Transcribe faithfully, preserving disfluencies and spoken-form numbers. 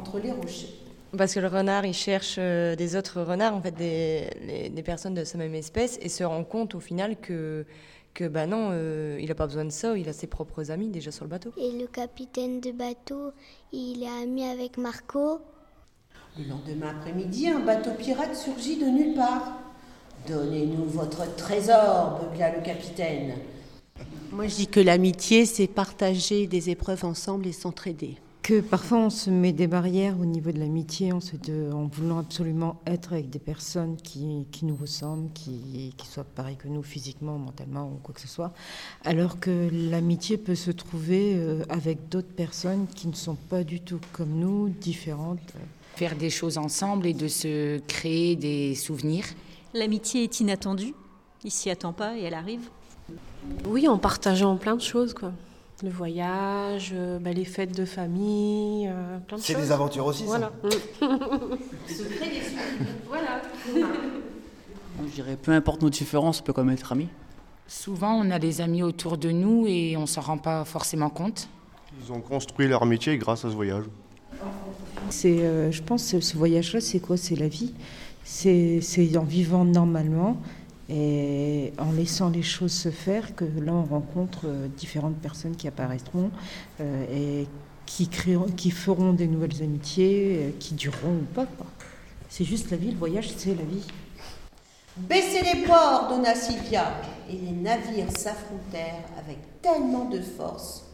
entre les rochers. Parce que le renard, il cherche euh, des autres renards, en fait, des, les, des personnes de sa même espèce, et se rend compte au final que, que bah non, euh, il n'a pas besoin de ça, il a ses propres amis déjà sur le bateau. Et le capitaine de bateau, il est ami avec Marco. Le lendemain après-midi, un bateau pirate surgit de nulle part. « Donnez-nous votre trésor, beugla le capitaine. » Moi, je dis que l'amitié, c'est partager des épreuves ensemble et s'entraider. Que parfois on se met des barrières au niveau de l'amitié, en, se de, en voulant absolument être avec des personnes qui, qui nous ressemblent, qui, qui soient pareilles que nous physiquement, mentalement ou quoi que ce soit, alors que l'amitié peut se trouver avec d'autres personnes qui ne sont pas du tout comme nous, différentes. Faire des choses ensemble et de se créer des souvenirs. L'amitié est inattendue, il ne s'y attend pas et elle arrive. Oui, en partageant plein de choses, quoi. Le voyage, euh, bah, les fêtes de famille, euh, plein de c'est choses. C'est des aventures aussi, voilà. Ça. Secret des souvenirs. Voilà. Je dirais, peu importe nos différences, on peut quand même être amis. Souvent, on a des amis autour de nous et on ne s'en rend pas forcément compte. Ils ont construit leur métier grâce à ce voyage. C'est, euh, je pense que ce voyage-là, c'est quoi ? C'est la vie. C'est, c'est en vivant normalement. Et en laissant les choses se faire, que là on rencontre différentes personnes qui apparaîtront euh, et qui, créeront, qui feront des nouvelles amitiés, qui dureront ou pas, quoi. C'est juste la vie, le voyage c'est la vie. Baissez les bords, ordonna Cipiac, et les navires s'affrontèrent avec tellement de force.